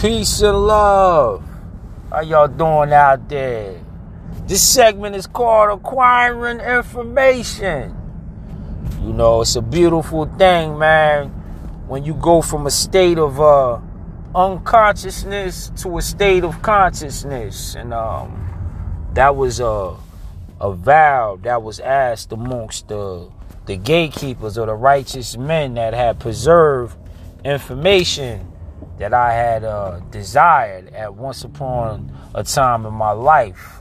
Peace and love. How y'all doing out there? This segment is called Acquiring Information. You know, it's a beautiful thing, man. When you go from a state of unconsciousness to a state of consciousness. And that was a vow that was asked amongst the gatekeepers or the righteous men that had preserved information that I had desired at once upon a time in my life.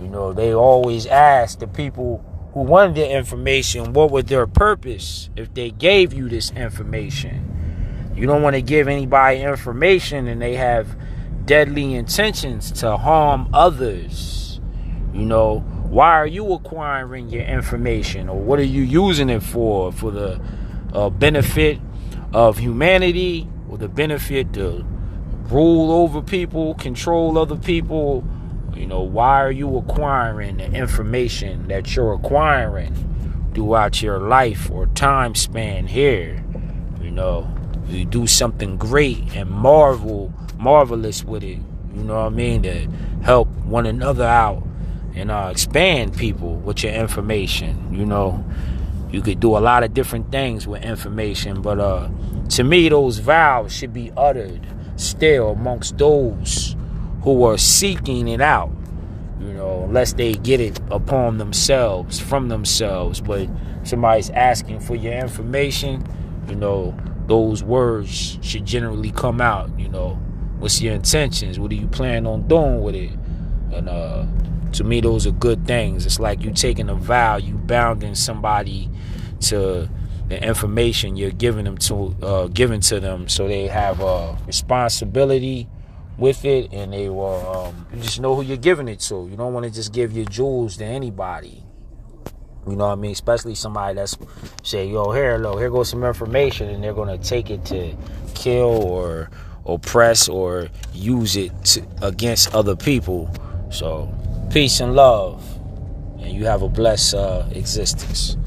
You know, they always asked the people who wanted the information, what was their purpose if they gave you this information? You don't want to give anybody information and they have deadly intentions to harm others. You know, why are you acquiring your information, or what are you using it for? For the benefit of humanity, or the benefit to rule over people, control other people? You know, why are you acquiring the information that you're acquiring throughout your life or time span here? You know, you do something great and marvelous with it, you know what I mean, to help one another out and expand people with your information. You know, you could do a lot of different things with information, but to me, those vows should be uttered still amongst those who are seeking it out, you know, unless they get it upon themselves, from themselves. But somebody's asking for your information, you know, those words should generally come out. You know, what's your intentions? What do you plan on doing with it? And to me, those are good things. It's like you taking a vow, you bounding somebody to the information you're giving them to, so they have a responsibility with it, and they will you just know who you're giving it to. You don't want to just give your jewels to anybody. You know what I mean? Especially somebody that's say, yo, here goes some information, and they're gonna take it to kill or oppress or use it against other people. So peace and love, and you have a blessed existence.